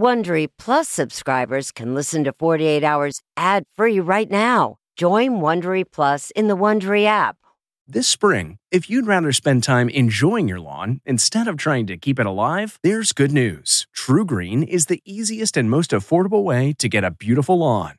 Wondery Plus subscribers can listen to 48 Hours ad-free right now. Join Wondery Plus in the Wondery app. This spring, if you'd rather spend time enjoying your lawn instead of trying to keep it alive, there's good news. TruGreen is the easiest and most affordable way to get a beautiful lawn.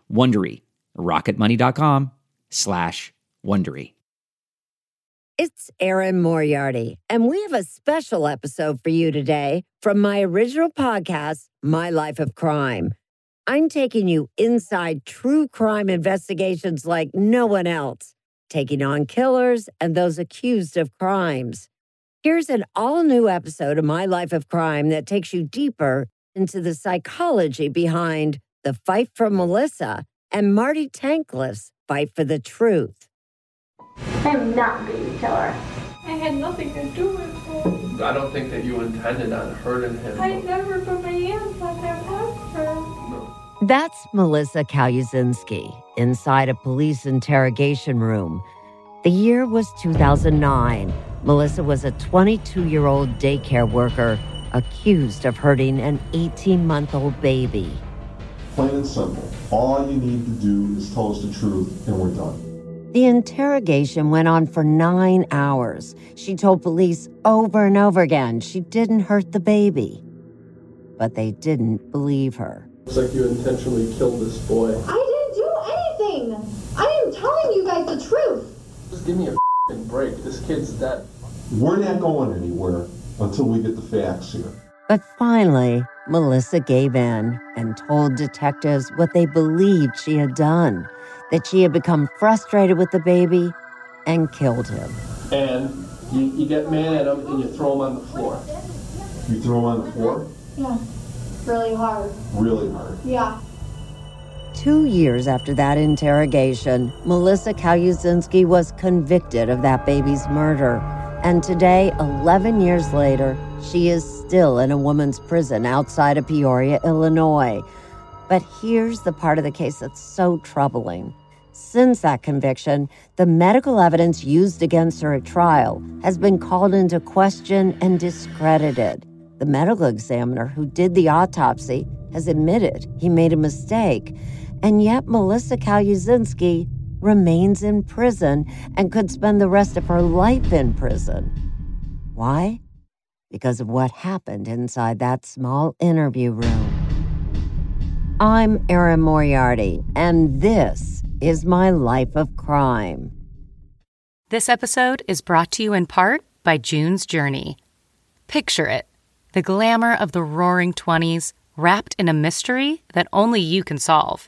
rocketmoney.com/Wondery. It's Erin Moriarty, and we have a special episode for you today from my original podcast, My Life of Crime. I'm taking you inside true crime investigations like no one else, taking on killers and those accused of crimes. Here's an all-new episode of My Life of Crime that takes you deeper into the psychology behind the fight for Melissa and Marty Tankleff's fight for the truth. I'm not being a killer. I had nothing to do with it. I don't think that you intended on hurting him. I never put my hands on their pastor. No. That's Melissa Calusinski inside a police interrogation room. The year was 2009. Melissa was a 22-year-old daycare worker accused of hurting an 18-month-old baby. Plain and simple. All you need to do is tell us the truth, and we're done. The interrogation went on for 9 hours. She told police over and over again she didn't hurt the baby. But they didn't believe her. Looks like you intentionally killed this boy. I didn't do anything! I am telling you guys the truth! Just give me a f***ing break. This kid's dead. We're not going anywhere until we get the facts here. But finally, Melissa gave in and told detectives what they believed she had done, that she had become frustrated with the baby and killed him. And you get mad at him and you throw him on the floor. You throw him on the floor? Yeah. Really hard. Really hard. Yeah. 2 years after that interrogation, Melissa Calusinski was convicted of that baby's murder. And today, 11 years later, she is still in a woman's prison outside of Peoria, Illinois. But here's the part of the case that's so troubling. Since that conviction, the medical evidence used against her at trial has been called into question and discredited. The medical examiner who did the autopsy has admitted he made a mistake. And yet Melissa Calusinski remains in prison and could spend the rest of her life in prison. Why? Because of what happened inside that small interview room. I'm Erin Moriarty, and this is My Life of Crime. This episode is brought to you in part by June's Journey. Picture it, the glamour of the roaring 20s wrapped in a mystery that only you can solve.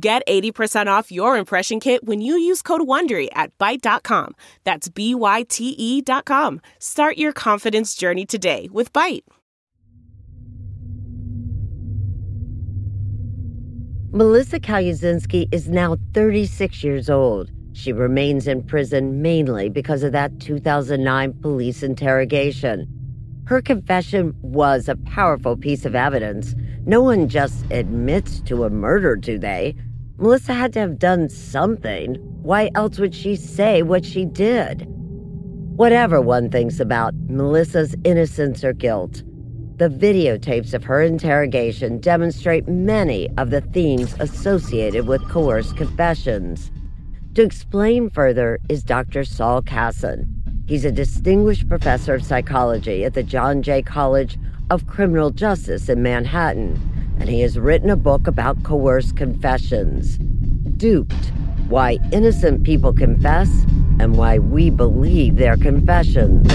Get 80% off your impression kit when you use code WONDERY at Byte.com. That's BYTE.com. Start your confidence journey today with Byte. Melissa Calusinski is now 36 years old. She remains in prison mainly because of that 2009 police interrogation. Her confession was a powerful piece of evidence. No one just admits to a murder, do they? Melissa had to have done something. Why else would she say what she did? Whatever one thinks about Melissa's innocence or guilt, the videotapes of her interrogation demonstrate many of the themes associated with coerced confessions. To explain further is Dr. Saul Kassin. He's a distinguished professor of psychology at the John Jay College of Criminal Justice in Manhattan, and he has written a book about coerced confessions, Duped: Why Innocent People Confess and Why We Believe Their Confessions.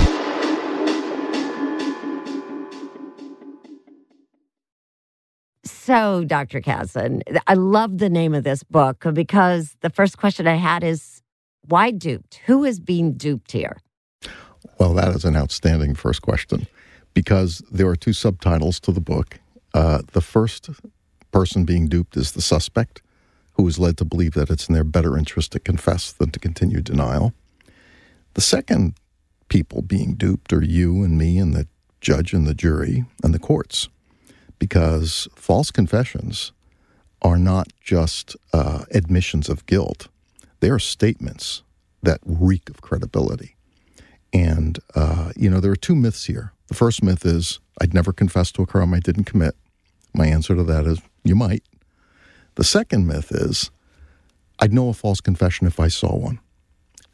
So, Dr. Kassin, I love the name of this book because the first question I had is, why duped? Who is being duped here? Well, that is an outstanding first question because there are two subtitles to the book. The first person being duped is the suspect, who is led to believe that it's in their better interest to confess than to continue denial. The second people being duped are you and me and the judge and the jury and the courts. Because false confessions are not just admissions of guilt. They are statements that reek of credibility. And, there are two myths here. The first myth is, I'd never confess to a crime I didn't commit. My answer to that is, you might. The second myth is, I'd know a false confession if I saw one.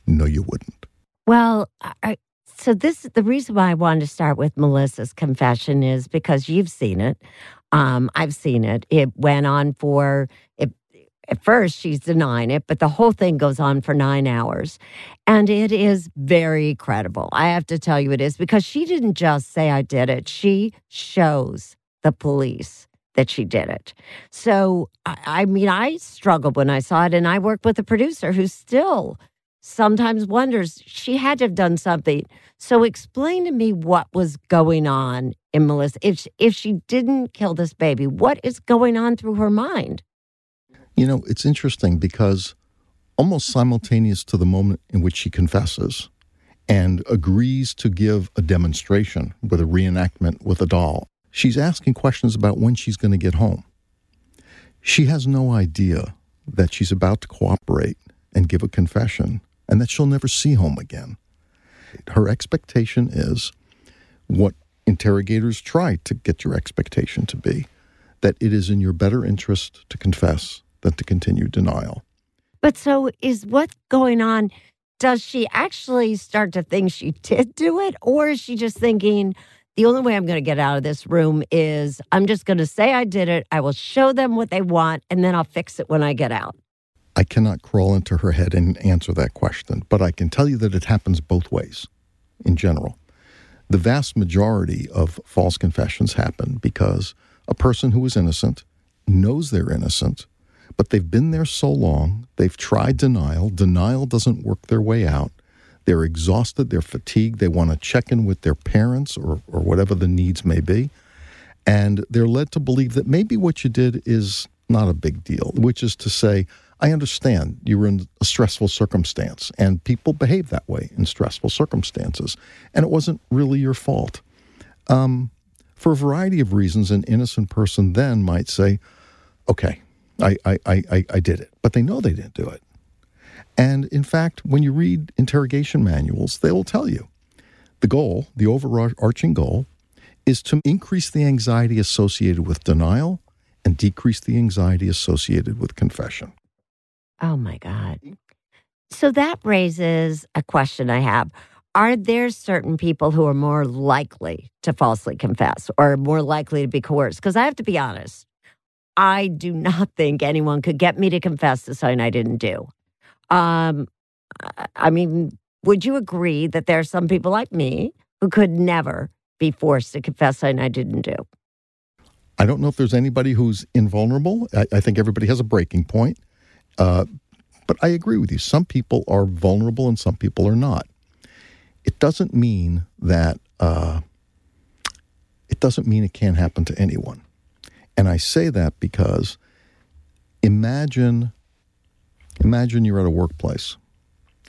No, you wouldn't. Well, So this is the reason why I wanted to start with Melissa's confession is because you've seen it. I've seen it. It went on for, at first she's denying it, but the whole thing goes on for 9 hours. And it is very credible. I have to tell you it is because she didn't just say I did it. She shows the police that she did it. So, I struggled when I saw it, and I worked with a producer who still sometimes wonders, she had to have done something. So explain to me what was going on in Melissa. If she didn't kill this baby, what is going on through her mind? You know, it's interesting because almost simultaneous to the moment in which she confesses and agrees to give a demonstration with a reenactment with a doll, she's asking questions about when she's going to get home. She has no idea that she's about to cooperate and give a confession and that she'll never see home again. Her expectation is what interrogators try to get your expectation to be, that it is in your better interest to confess than to continue denial. But so is what's going on, does she actually start to think she did do it? Or is she just thinking, the only way I'm going to get out of this room is I'm just going to say I did it, I will show them what they want, and then I'll fix it when I get out? I cannot crawl into her head and answer that question, but I can tell you that it happens both ways in general. The vast majority of false confessions happen because a person who is innocent knows they're innocent, but they've been there so long, they've tried denial, denial doesn't work their way out, they're exhausted, they're fatigued, they want to check in with their parents or whatever the needs may be, and they're led to believe that maybe what you did is not a big deal, which is to say, I understand you were in a stressful circumstance, and people behave that way in stressful circumstances, and it wasn't really your fault. For a variety of reasons, an innocent person then might say, okay, I did it, but they know they didn't do it. And in fact, when you read interrogation manuals, they will tell you the goal, the overarching goal, is to increase the anxiety associated with denial and decrease the anxiety associated with confession. Oh, my God. So that raises a question I have. Are there certain people who are more likely to falsely confess or more likely to be coerced? Because I have to be honest, I do not think anyone could get me to confess to something I didn't do. I mean, would you agree that there are some people like me who could never be forced to confess something I didn't do? I don't know if there's anybody who's invulnerable. I think everybody has a breaking point. But I agree with you. Some people are vulnerable and some people are not. It doesn't mean that it can't happen to anyone. And I say that because imagine you're at a workplace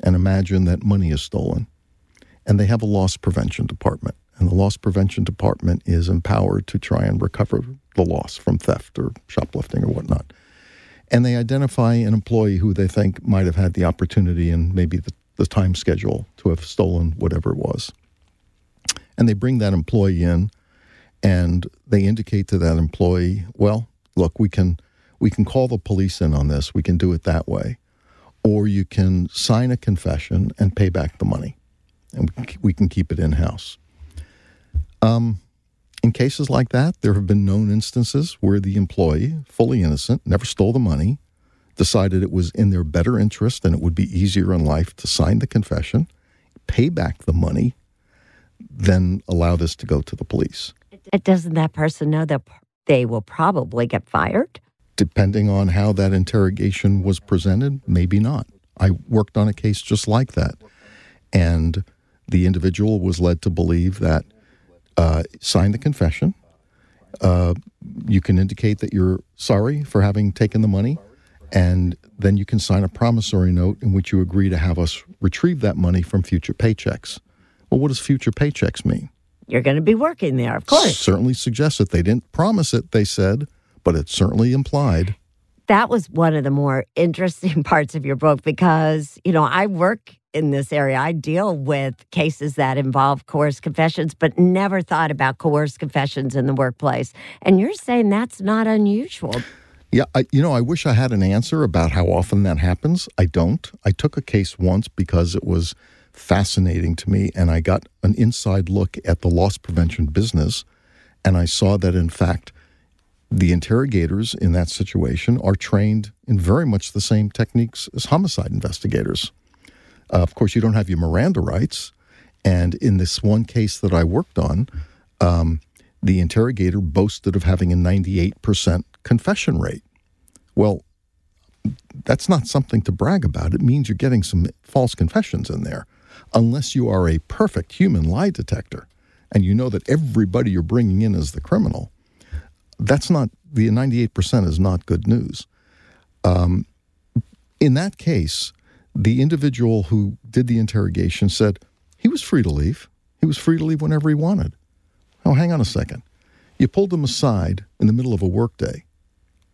and imagine that money is stolen and they have a loss prevention department. And the loss prevention department is empowered to try and recover the loss from theft or shoplifting or whatnot. And they identify an employee who they think might have had the opportunity and maybe the time schedule to have stolen whatever it was. And they bring that employee in and they indicate to that employee, well, look, we can call the police in on this. We can do it that way. Or you can sign a confession and pay back the money. And we can keep it in-house. In cases like that, there have been known instances where the employee, fully innocent, never stole the money, decided it was in their better interest and it would be easier in life to sign the confession, pay back the money, then allow this to go to the police. Doesn't that person know that they will probably get fired? Depending on how that interrogation was presented, maybe not. I worked on a case just like that. And the individual was led to believe that sign the confession. You can indicate that you're sorry for having taken the money, and then you can sign a promissory note in which you agree to have us retrieve that money from future paychecks. Well, what does future paychecks mean? You're going to be working there, of course. Certainly suggests it. They didn't promise it, they said, but it certainly implied. That was one of the more interesting parts of your book because, you know, I work in this area. I deal with cases that involve coerced confessions, but never thought about coerced confessions in the workplace. And you're saying that's not unusual. Yeah, I wish I had an answer about how often that happens. I don't. I took a case once because it was fascinating to me, and I got an inside look at the loss prevention business, and I saw that, in fact, the interrogators in that situation are trained in very much the same techniques as homicide investigators. Of course, you don't have your Miranda rights. And in this one case that I worked on, the interrogator boasted of having a 98% confession rate. Well, that's not something to brag about. It means you're getting some false confessions in there, unless you are a perfect human lie detector and you know that everybody you're bringing in is the criminal. That's not, the 98% is not good news. In that case, the individual who did the interrogation said he was free to leave. He was free to leave whenever he wanted. Oh, hang on a second. You pulled him aside in the middle of a workday.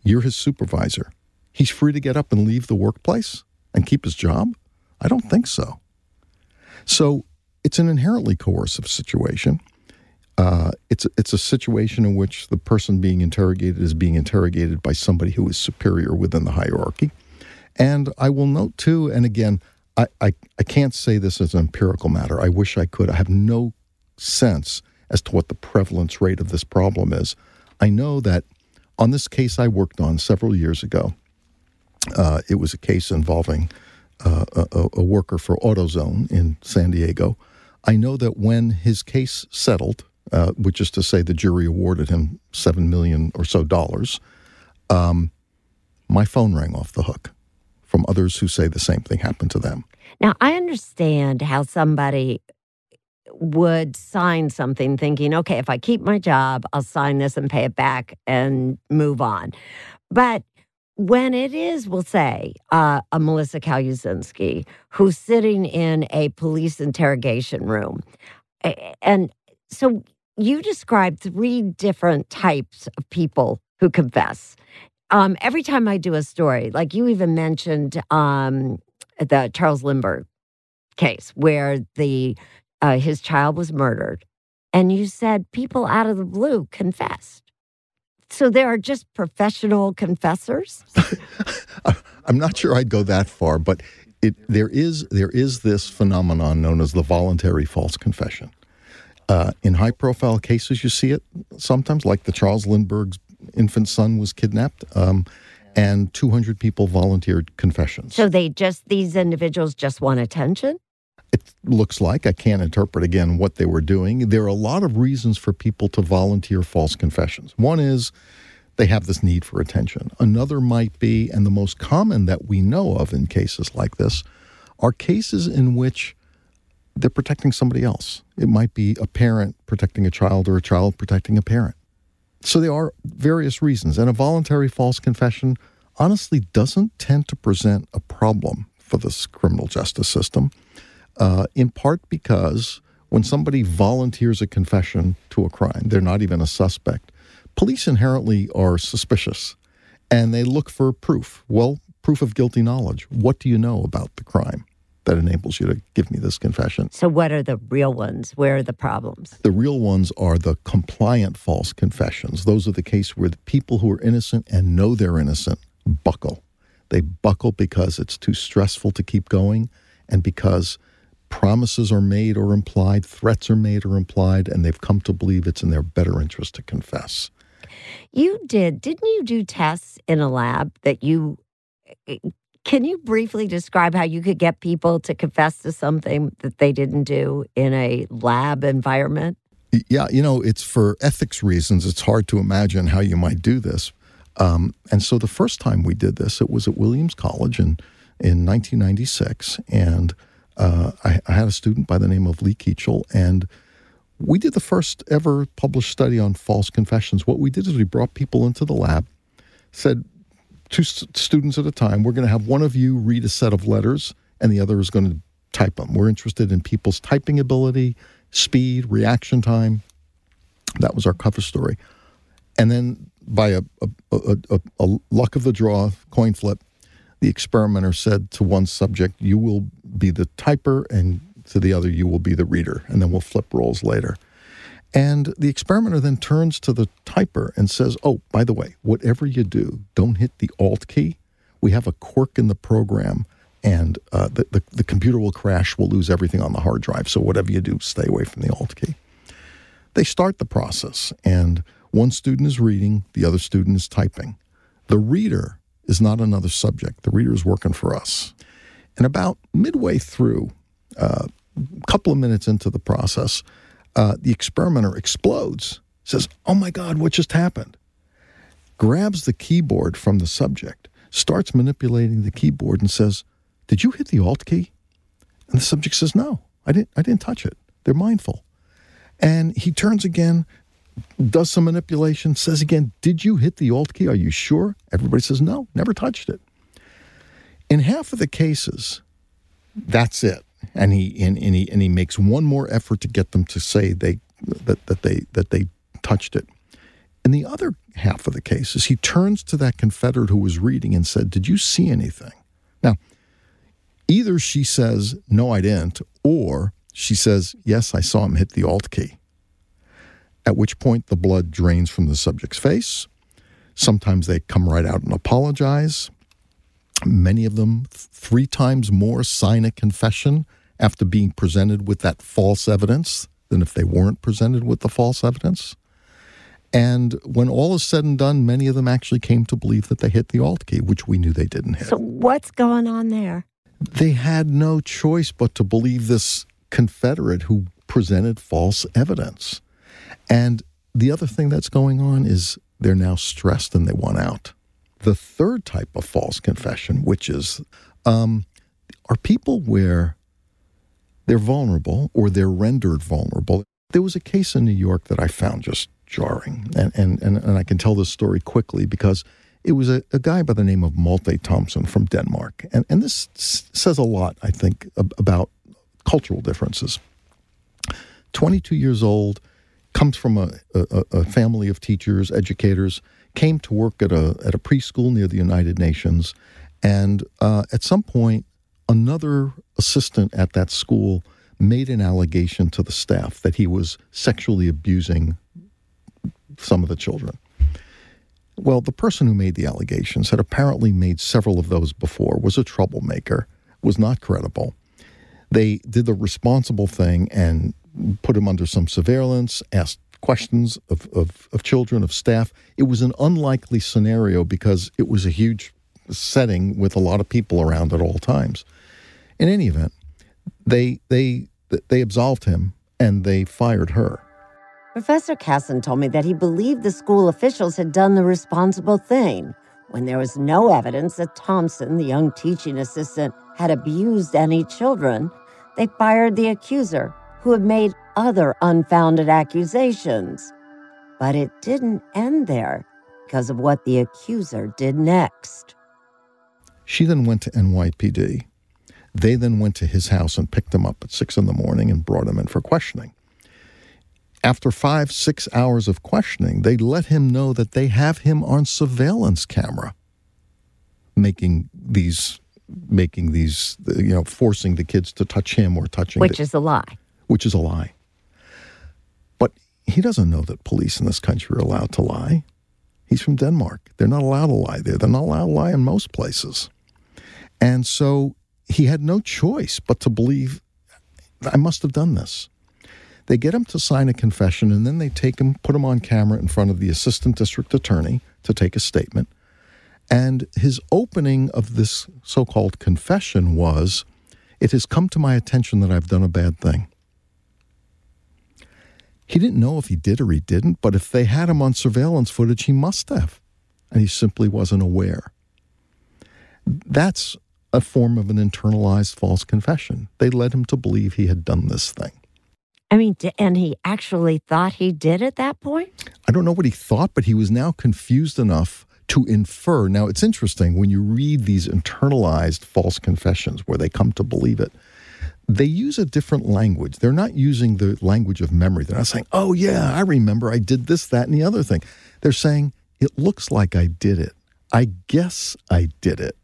You're his supervisor. He's free to get up and leave the workplace and keep his job? I don't think so. So it's an inherently coercive situation. It's a situation in which the person being interrogated is being interrogated by somebody who is superior within the hierarchy. And I will note, too, and again, I can't say this as an empirical matter. I wish I could. I have no sense as to what the prevalence rate of this problem is. I know that on this case I worked on several years ago, it was a case involving a worker for AutoZone in San Diego. I know that when his case settled, which is to say the jury awarded him $7 million or so dollars, my phone rang off the hook from others who say the same thing happened to them. Now, I understand how somebody would sign something thinking, okay, if I keep my job, I'll sign this and pay it back and move on. But when it is, we'll say, a Melissa Calusinski who's sitting in a police interrogation room. And so you described three different types of people who confess. Every time I do a story, like you even mentioned the Charles Lindbergh case where his child was murdered, and you said people out of the blue confessed. So there are just professional confessors? I'm not sure I'd go that far, but there is this phenomenon known as the voluntary false confession. In high-profile cases, you see it sometimes, like the Charles Lindbergh's infant son was kidnapped, and 200 people volunteered confessions. So these individuals just want attention? It looks like. I can't interpret, again, what they were doing. There are a lot of reasons for people to volunteer false confessions. One is they have this need for attention. Another might be, and the most common that we know of in cases like this, are cases in which they're protecting somebody else. It might be a parent protecting a child or a child protecting a parent. So there are various reasons. And a voluntary false confession honestly doesn't tend to present a problem for this criminal justice system, in part because when somebody volunteers a confession to a crime, they're not even a suspect. Police inherently are suspicious, and they look for proof. Well, proof of guilty knowledge. What do you know about the crime that enables you to give me this confession? So what are the real ones? Where are the problems? The real ones are the compliant false confessions. Those are the case where the people who are innocent and know they're innocent buckle. They buckle because it's too stressful to keep going and because promises are made or implied, threats are made or implied, and they've come to believe it's in their better interest to confess. Didn't you do tests in a lab that you... Can you briefly describe how you could get people to confess to something that they didn't do in a lab environment? Yeah, it's for ethics reasons. It's hard to imagine how you might do this. And so the first time we did this, it was at Williams College in 1996. And I had a student by the name of Lee Keechel. And we did the first ever published study on false confessions. What we did is we brought people into the lab, said, 2 students at a time, we're going to have one of you read a set of letters and the other is going to type them. We're interested in people's typing ability, speed, reaction time. That was our cover story. And then by a luck of the draw, coin flip, the experimenter said to one subject, you will be the typer, and to the other, you will be the reader. And then we'll flip roles later. And the experimenter then turns to the typer and says, oh, by the way, whatever you do, don't hit the Alt key. We have a quirk in the program, and the computer will crash. We'll lose everything on the hard drive. So whatever you do, stay away from the Alt key. They start the process, and one student is reading, the other student is typing. The reader is not another subject. The reader is working for us. And about midway through, a couple of minutes into the process, the experimenter explodes, says, oh my God, what just happened? Grabs the keyboard from the subject, starts manipulating the keyboard and says, did you hit the Alt key? And the subject says, no, I didn't touch it. They're mindful. And he turns again, does some manipulation, says again, did you hit the Alt key? Are you sure? Everybody says, no, never touched it. In half of the cases, that's it. And he makes one more effort to get them to say that they touched it. In the other half of the cases, he turns to that confederate who was reading and said, "Did you see anything?" Now, either she says, "No, I didn't," or she says, "Yes, I saw him hit the Alt key." At which point, the blood drains from the subject's face. Sometimes they come right out and apologize. Many of them 3 times more sign a confession after being presented with that false evidence than if they weren't presented with the false evidence. And when all is said and done, many of them actually came to believe that they hit the Alt key, which we knew they didn't hit. So what's going on there? They had no choice but to believe this confederate who presented false evidence. And the other thing that's going on is they're now stressed and they want out. The third type of false confession, which is, are people where they're vulnerable or they're rendered vulnerable. There was a case in New York that I found just jarring, and I can tell this story quickly because it was a guy by the name of Malte Thompson from Denmark. And this says a lot, I think, about cultural differences. 22 years old, comes from a family of teachers, educators, came to work at a preschool near the United Nations, and at some point, another assistant at that school made an allegation to the staff that he was sexually abusing some of the children. Well, the person who made the allegations had apparently made several of those before, was a troublemaker, was not credible. They did the responsible thing and put him under some surveillance, asked questions of children, of staff. It was an unlikely scenario because it was a huge setting with a lot of people around at all times. In any event, they absolved him and they fired her. Professor Kassin told me that he believed the school officials had done the responsible thing when there was no evidence that Thompson, the young teaching assistant, had abused any children. They fired the accuser, who had made other unfounded accusations. But it didn't end there because of what the accuser did next. She then went to NYPD. They then went to his house and picked him up at 6 a.m. and brought him in for questioning. After 5-6 hours of questioning, they let him know that they have him on surveillance camera, making these, you know, forcing the kids to touch him or touching. Which is a lie. But he doesn't know that police in this country are allowed to lie. He's from Denmark. They're not allowed to lie there. They're not allowed to lie in most places. And so he had no choice but to believe, I must have done this. They get him to sign a confession, and then they take him, put him on camera in front of the assistant district attorney to take a statement. And his opening of this so-called confession was, "It has come to my attention that I've done a bad thing." He didn't know if he did or he didn't, but if they had him on surveillance footage, he must have. And he simply wasn't aware. That's a form of an internalized false confession. They led him to believe he had done this thing. I mean, and he actually thought he did at that point? I don't know what he thought, but he was now confused enough to infer. Now, it's interesting, when you read these internalized false confessions where they come to believe it, they use a different language. They're not using the language of memory. They're not saying, oh, yeah, I remember I did this, that, and the other thing. They're saying, it looks like I did it. I guess I did it.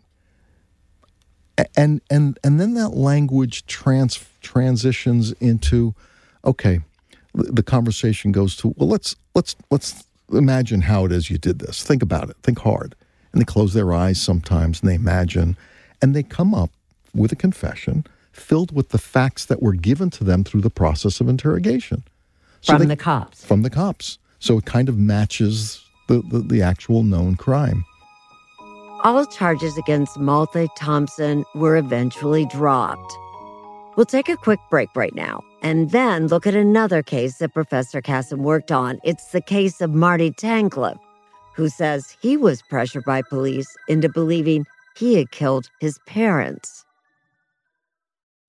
And then that language transitions into, okay, the conversation goes to, well, let's imagine how it is you did this. Think about it. Think hard. And they close their eyes sometimes, and they imagine. And they come up with a confession filled with the facts that were given to them through the process of interrogation. The cops. From the cops. So it kind of matches the actual known crime. All charges against Malte Thompson were eventually dropped. We'll take a quick break right now and then look at another case that Professor Kassin worked on. It's the case of Marty Tankleff, who says he was pressured by police into believing he had killed his parents.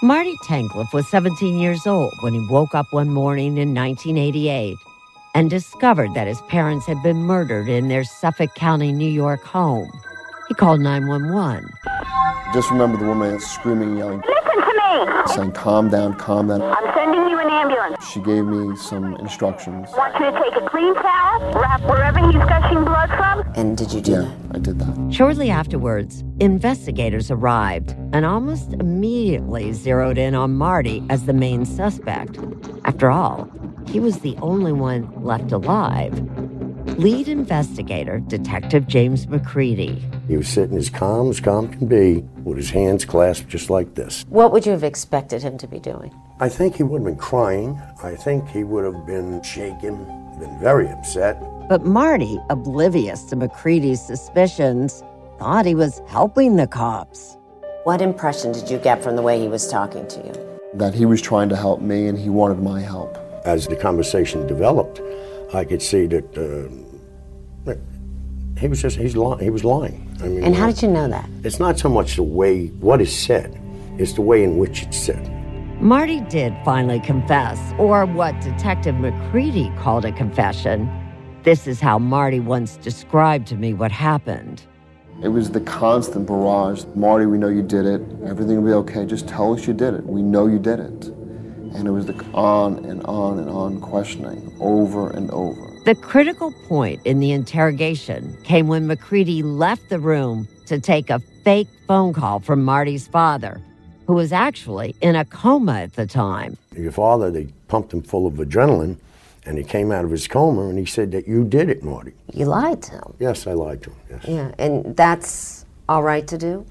Marty Tankleff was 17 years old when he woke up one morning in 1988 and discovered that his parents had been murdered in their Suffolk County, New York home. He called 911. Just remember the woman screaming, yelling, "Listen to me!" saying, "Calm down, calm down. I'm sending you an ambulance." She gave me some instructions. "Want you to take a clean towel, wrap wherever he's gushing blood from." And did you do that? Yeah, I did that. Shortly afterwards, investigators arrived and almost immediately zeroed in on Marty as the main suspect. After all, he was the only one left alive. Lead investigator, Detective James McCready. He was sitting as calm can be, with his hands clasped just like this. What would you have expected him to be doing? I think he would have been crying. I think he would have been shaken, been very upset. But Marty, oblivious to McCready's suspicions, thought he was helping the cops. What impression did you get from the way he was talking to you? That he was trying to help me and he wanted my help. As the conversation developed, I could see that he was lying. I mean, and how did you know that? It's not so much the way what is said, it's the way in which it's said. Marty did finally confess, or what Detective McCready called a confession. This is how Marty once described to me what happened. It was the constant barrage. Marty, we know you did it. Everything will be okay. Just tell us you did it. We know you did it. And it was the on and on and on questioning, over and over. The critical point in the interrogation came when McCready left the room to take a fake phone call from Marty's father, who was actually in a coma at the time. Your father, they pumped him full of adrenaline, and he came out of his coma, and he said that you did it, Marty. You lied to him. Yes, I lied to him, yes. Yeah, and that's all right to do?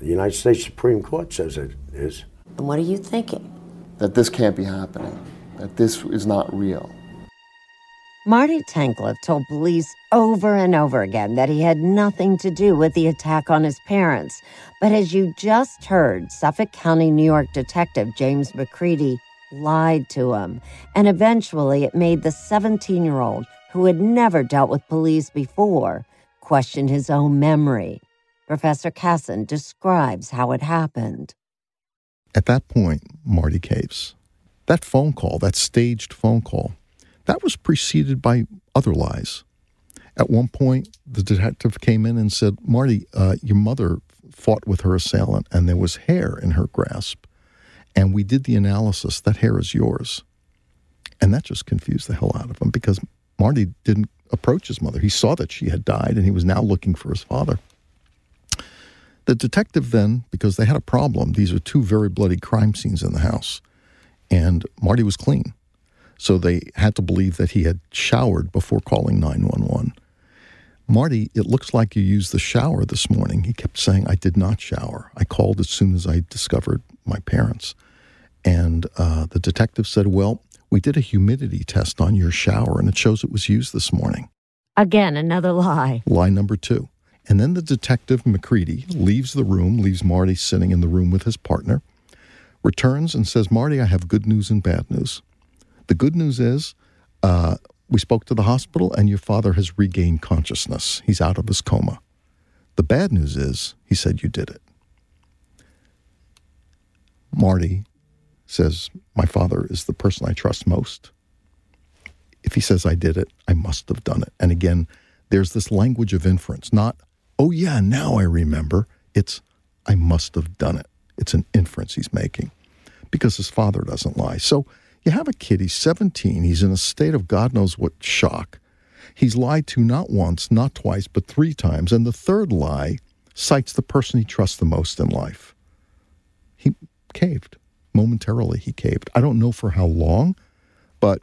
The United States Supreme Court says it is. And what are you thinking? That this can't be happening, that this is not real. Marty Tankleff told police over and over again that he had nothing to do with the attack on his parents. But as you just heard, Suffolk County, New York detective James McCready lied to him. And eventually it made the 17-year-old, who had never dealt with police before, question his own memory. Professor Kassin describes how it happened. At that point, Marty caves. That phone call, that staged phone call, that was preceded by other lies. At one point, the detective came in and said, Marty, your mother fought with her assailant, and there was hair in her grasp. And we did the analysis. That hair is yours. And that just confused the hell out of him, because Marty didn't approach his mother. He saw that she had died, and he was now looking for his father. The detective then, because they had a problem, these are two very bloody crime scenes in the house, and Marty was clean. So they had to believe that he had showered before calling 911. Marty, it looks like you used the shower this morning. He kept saying, I did not shower. I called as soon as I discovered my parents. And the detective said, well, we did a humidity test on your shower, and it shows it was used this morning. Again, another lie. Lie number two. And then the detective, McCready, leaves the room, leaves Marty sitting in the room with his partner, returns and says, Marty, I have good news and bad news. The good news is we spoke to the hospital and your father has regained consciousness. He's out of his coma. The bad news is he said you did it. Marty says, my father is the person I trust most. If he says I did it, I must have done it. And again, there's this language of inference, not, oh yeah, now I remember. It's, I must have done it. It's an inference he's making because his father doesn't lie. So you have a kid, he's 17, he's in a state of God knows what shock. He's lied to not once, not twice, but three times. And the third lie cites the person he trusts the most in life. He caved. Momentarily he caved. I don't know for how long, but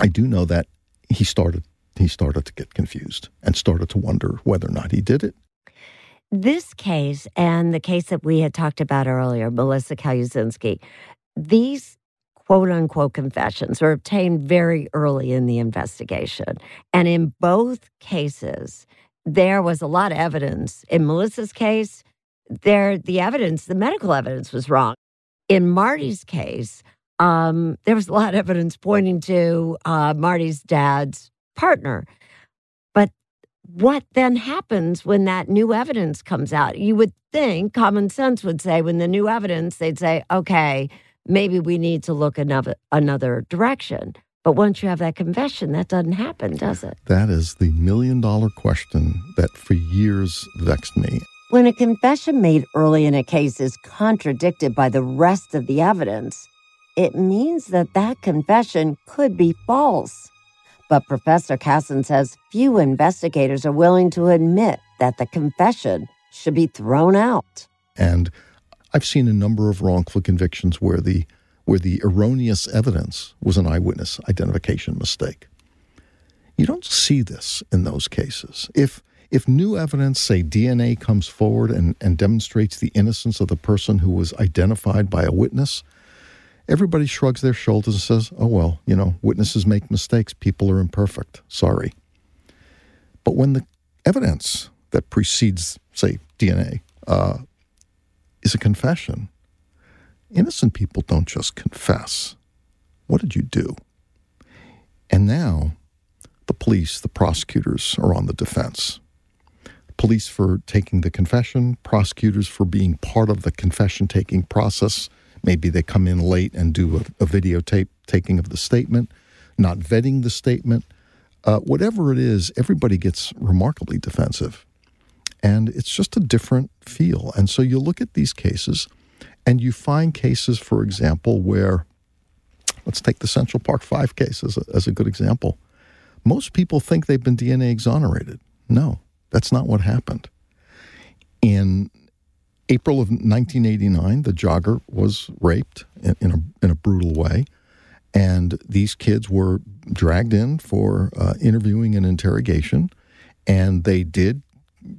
I do know that he started to get confused and started to wonder whether or not he did it. This case and the case that we had talked about earlier, Melissa Calusinski, these quote-unquote confessions were obtained very early in the investigation. And in both cases, there was a lot of evidence. In Melissa's case, the medical evidence was wrong. In Marty's case, there was a lot of evidence pointing to Marty's dad's partner. But what then happens when that new evidence comes out? You would think, common sense would say, when the new evidence, they'd say, okay, maybe we need to look another direction. But once you have that confession, that doesn't happen, does it? That is the million-dollar question that for years vexed me. When a confession made early in a case is contradicted by the rest of the evidence, it means that confession could be false. But Professor Kassin says few investigators are willing to admit that the confession should be thrown out. And I've seen a number of wrongful convictions where the erroneous evidence was an eyewitness identification mistake. You don't see this in those cases. If new evidence, say DNA, comes forward and demonstrates the innocence of the person who was identified by a witness, everybody shrugs their shoulders and says, oh, well, witnesses make mistakes. People are imperfect. Sorry. But when the evidence that precedes, say, DNA, is a confession, innocent people don't just confess. What did you do? And now the police, the prosecutors are on the defense. Police for taking the confession, prosecutors for being part of the confession-taking process. Maybe they come in late and do a videotape taking of the statement, not vetting the statement. Whatever it is, everybody gets remarkably defensive. And it's just a different feel. And so you look at these cases, and you find cases, for example, where, let's take the Central Park Five case as a good example. Most people think they've been DNA exonerated. No, that's not what happened. In April of 1989, the jogger was raped in a brutal way, and these kids were dragged in for interviewing and interrogation, and they did,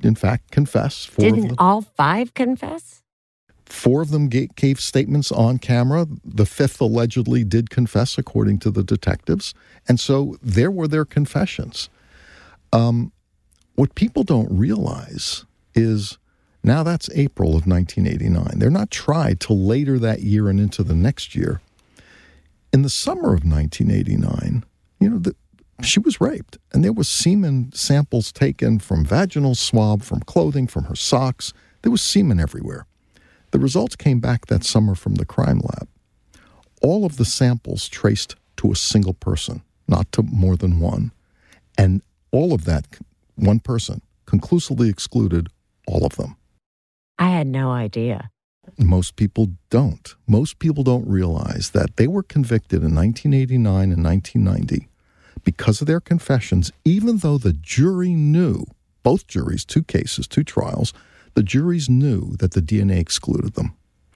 in fact, confess. Didn't all five confess? Four of them gave statements on camera. The fifth allegedly did confess, according to the detectives. And so there were their confessions. What people don't realize is now that's April of 1989. They're not tried till later that year and into the next year. In the summer of 1989, she was raped. And there was semen samples taken from vaginal swab, from clothing, from her socks. There was semen everywhere. The results came back that summer from the crime lab. All of the samples traced to a single person, not to more than one. And all of that, one person, conclusively excluded all of them. I had no idea. Most people don't. Most people don't realize that they were convicted in 1989 and 1990 because of their confessions, even though the jury knew, both juries, two cases, two trials, the juries knew that the DNA excluded them.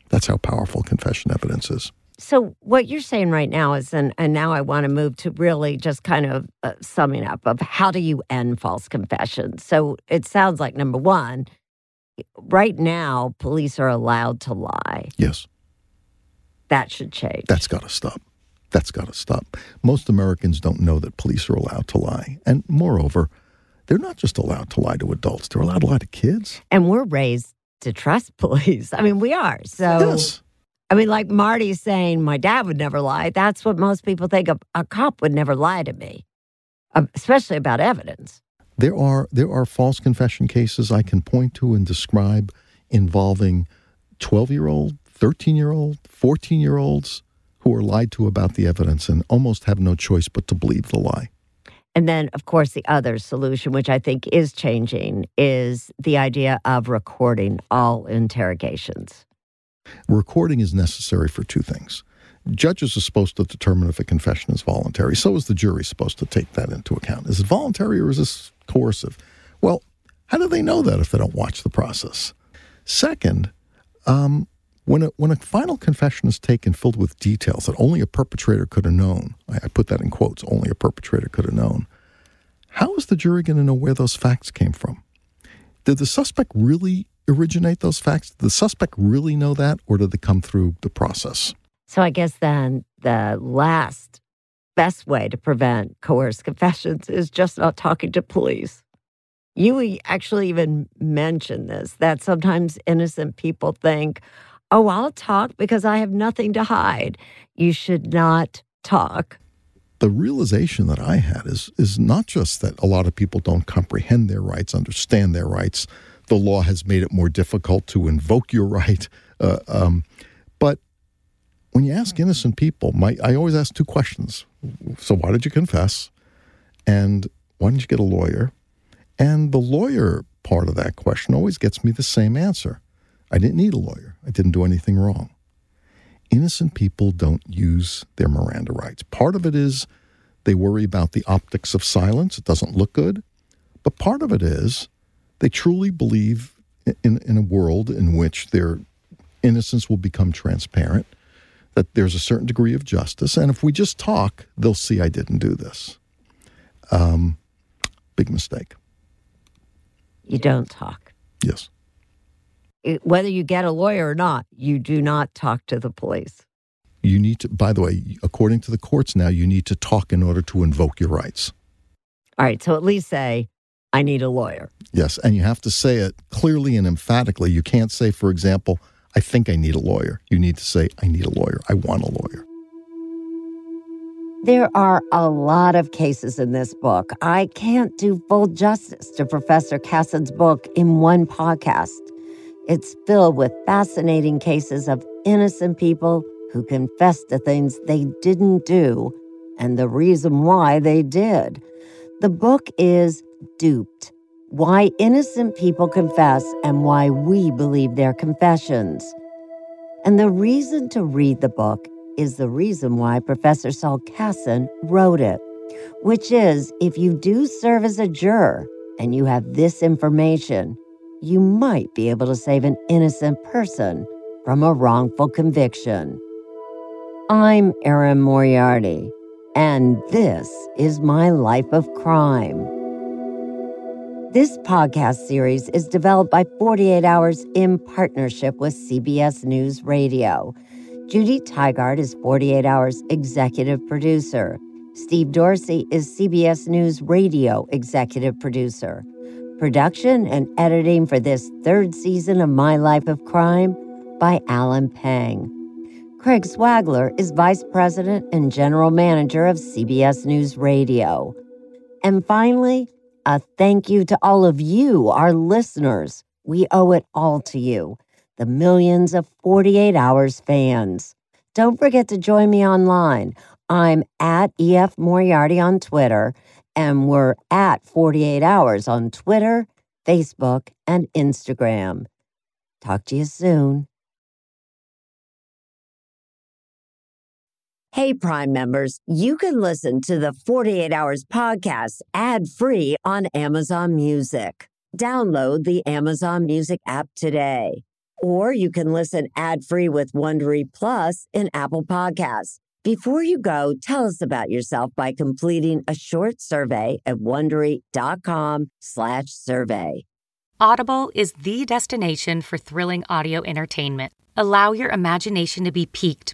That's how powerful confession evidence is. So what you're saying right now is, and now I want to move to really just kind of summing up of how do you end false confessions. So it sounds like, number one, right now, police are allowed to lie. Yes. That should change. That's got to stop. That's got to stop. Most Americans don't know that police are allowed to lie. And moreover, they're not just allowed to lie to adults. They're allowed to lie to kids. And we're raised to trust police. I mean, we are. So, yes. I mean, like Marty saying, my dad would never lie. That's what most people think of. A cop would never lie to me, especially about evidence. There are false confession cases I can point to and describe involving 12-year-old, 13-year-old, 14-year-olds who are lied to about the evidence and almost have no choice but to believe the lie. And then, of course, the other solution, which I think is changing, is the idea of recording all interrogations. Recording is necessary for two things. Judges are supposed to determine if a confession is voluntary. So is the jury supposed to take that into account. Is it voluntary or is this coercive? Well, how do they know that if they don't watch the process? Second, when a final confession is taken filled with details that only a perpetrator could have known, I put that in quotes, only a perpetrator could have known, how is the jury going to know where those facts came from? Did the suspect really originate those facts? Did the suspect really know that, or did they come through the process? So I guess then the last best way to prevent coerced confessions is just not talking to police. You actually even mentioned this, that sometimes innocent people think, oh, I'll talk because I have nothing to hide. You should not talk. The realization that I had is not just that a lot of people don't comprehend their rights, understand their rights. The law has made it more difficult to invoke your right. But when you ask innocent people, I always ask two questions. So why did you confess? And why didn't you get a lawyer? And the lawyer part of that question always gets me the same answer. I didn't need a lawyer. I didn't do anything wrong. Innocent people don't use their Miranda rights. Part of it is they worry about the optics of silence. It doesn't look good. But part of it is they truly believe in a world in which their innocence will become transparent, that there's a certain degree of justice. And if we just talk, they'll see I didn't do this. Big mistake. You don't talk. Yes. Whether you get a lawyer or not, you do not talk to the police. You need to, by the way, according to the courts now, you need to talk in order to invoke your rights. All right, so at least say, I need a lawyer. Yes, and you have to say it clearly and emphatically. You can't say, for example, I think I need a lawyer. You need to say, I need a lawyer. I want a lawyer. There are a lot of cases in this book. I can't do full justice to Professor Kassin's book in one podcast. It's filled with fascinating cases of innocent people who confessed to things they didn't do and the reason why they did. The book is Duped: Why Innocent People Confess and Why We Believe Their Confessions. And the reason to read the book is the reason why Professor Saul Kassin wrote it, which is if you do serve as a juror and you have this information, you might be able to save an innocent person from a wrongful conviction. I'm Erin Moriarty, and this is My Life of Crime. This podcast series is developed by 48 Hours in partnership with CBS News Radio. Judy Tigard is 48 Hours executive producer. Steve Dorsey is CBS News Radio executive producer. Production and editing for this third season of My Life of Crime by Alan Pang. Craig Swagler is Vice President and General Manager of CBS News Radio. And finally, a thank you to all of you, our listeners. We owe it all to you, the millions of 48 Hours fans. Don't forget to join me online. I'm at EF Moriarty on Twitter, and we're at 48 Hours on Twitter, Facebook, and Instagram. Talk to you soon. Hey, Prime members, you can listen to the 48 Hours podcast ad-free on Amazon Music. Download the Amazon Music app today. Or you can listen ad-free with Wondery Plus in Apple Podcasts. Before you go, tell us about yourself by completing a short survey at Wondery.com/survey. Audible is the destination for thrilling audio entertainment. Allow your imagination to be piqued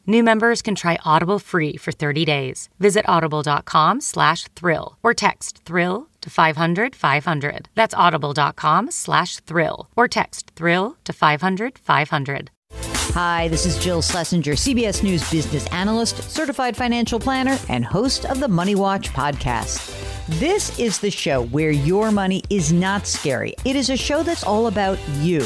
New members can try Audible free for 30 days. Visit audible.com/thrill or text thrill to 500-500. That's audible.com/thrill or text thrill to 500-500. Hi, this is Jill Schlesinger, CBS News business analyst, certified financial planner, and host of the Money Watch podcast. This is the show where your money is not scary. It is a show that's all about you.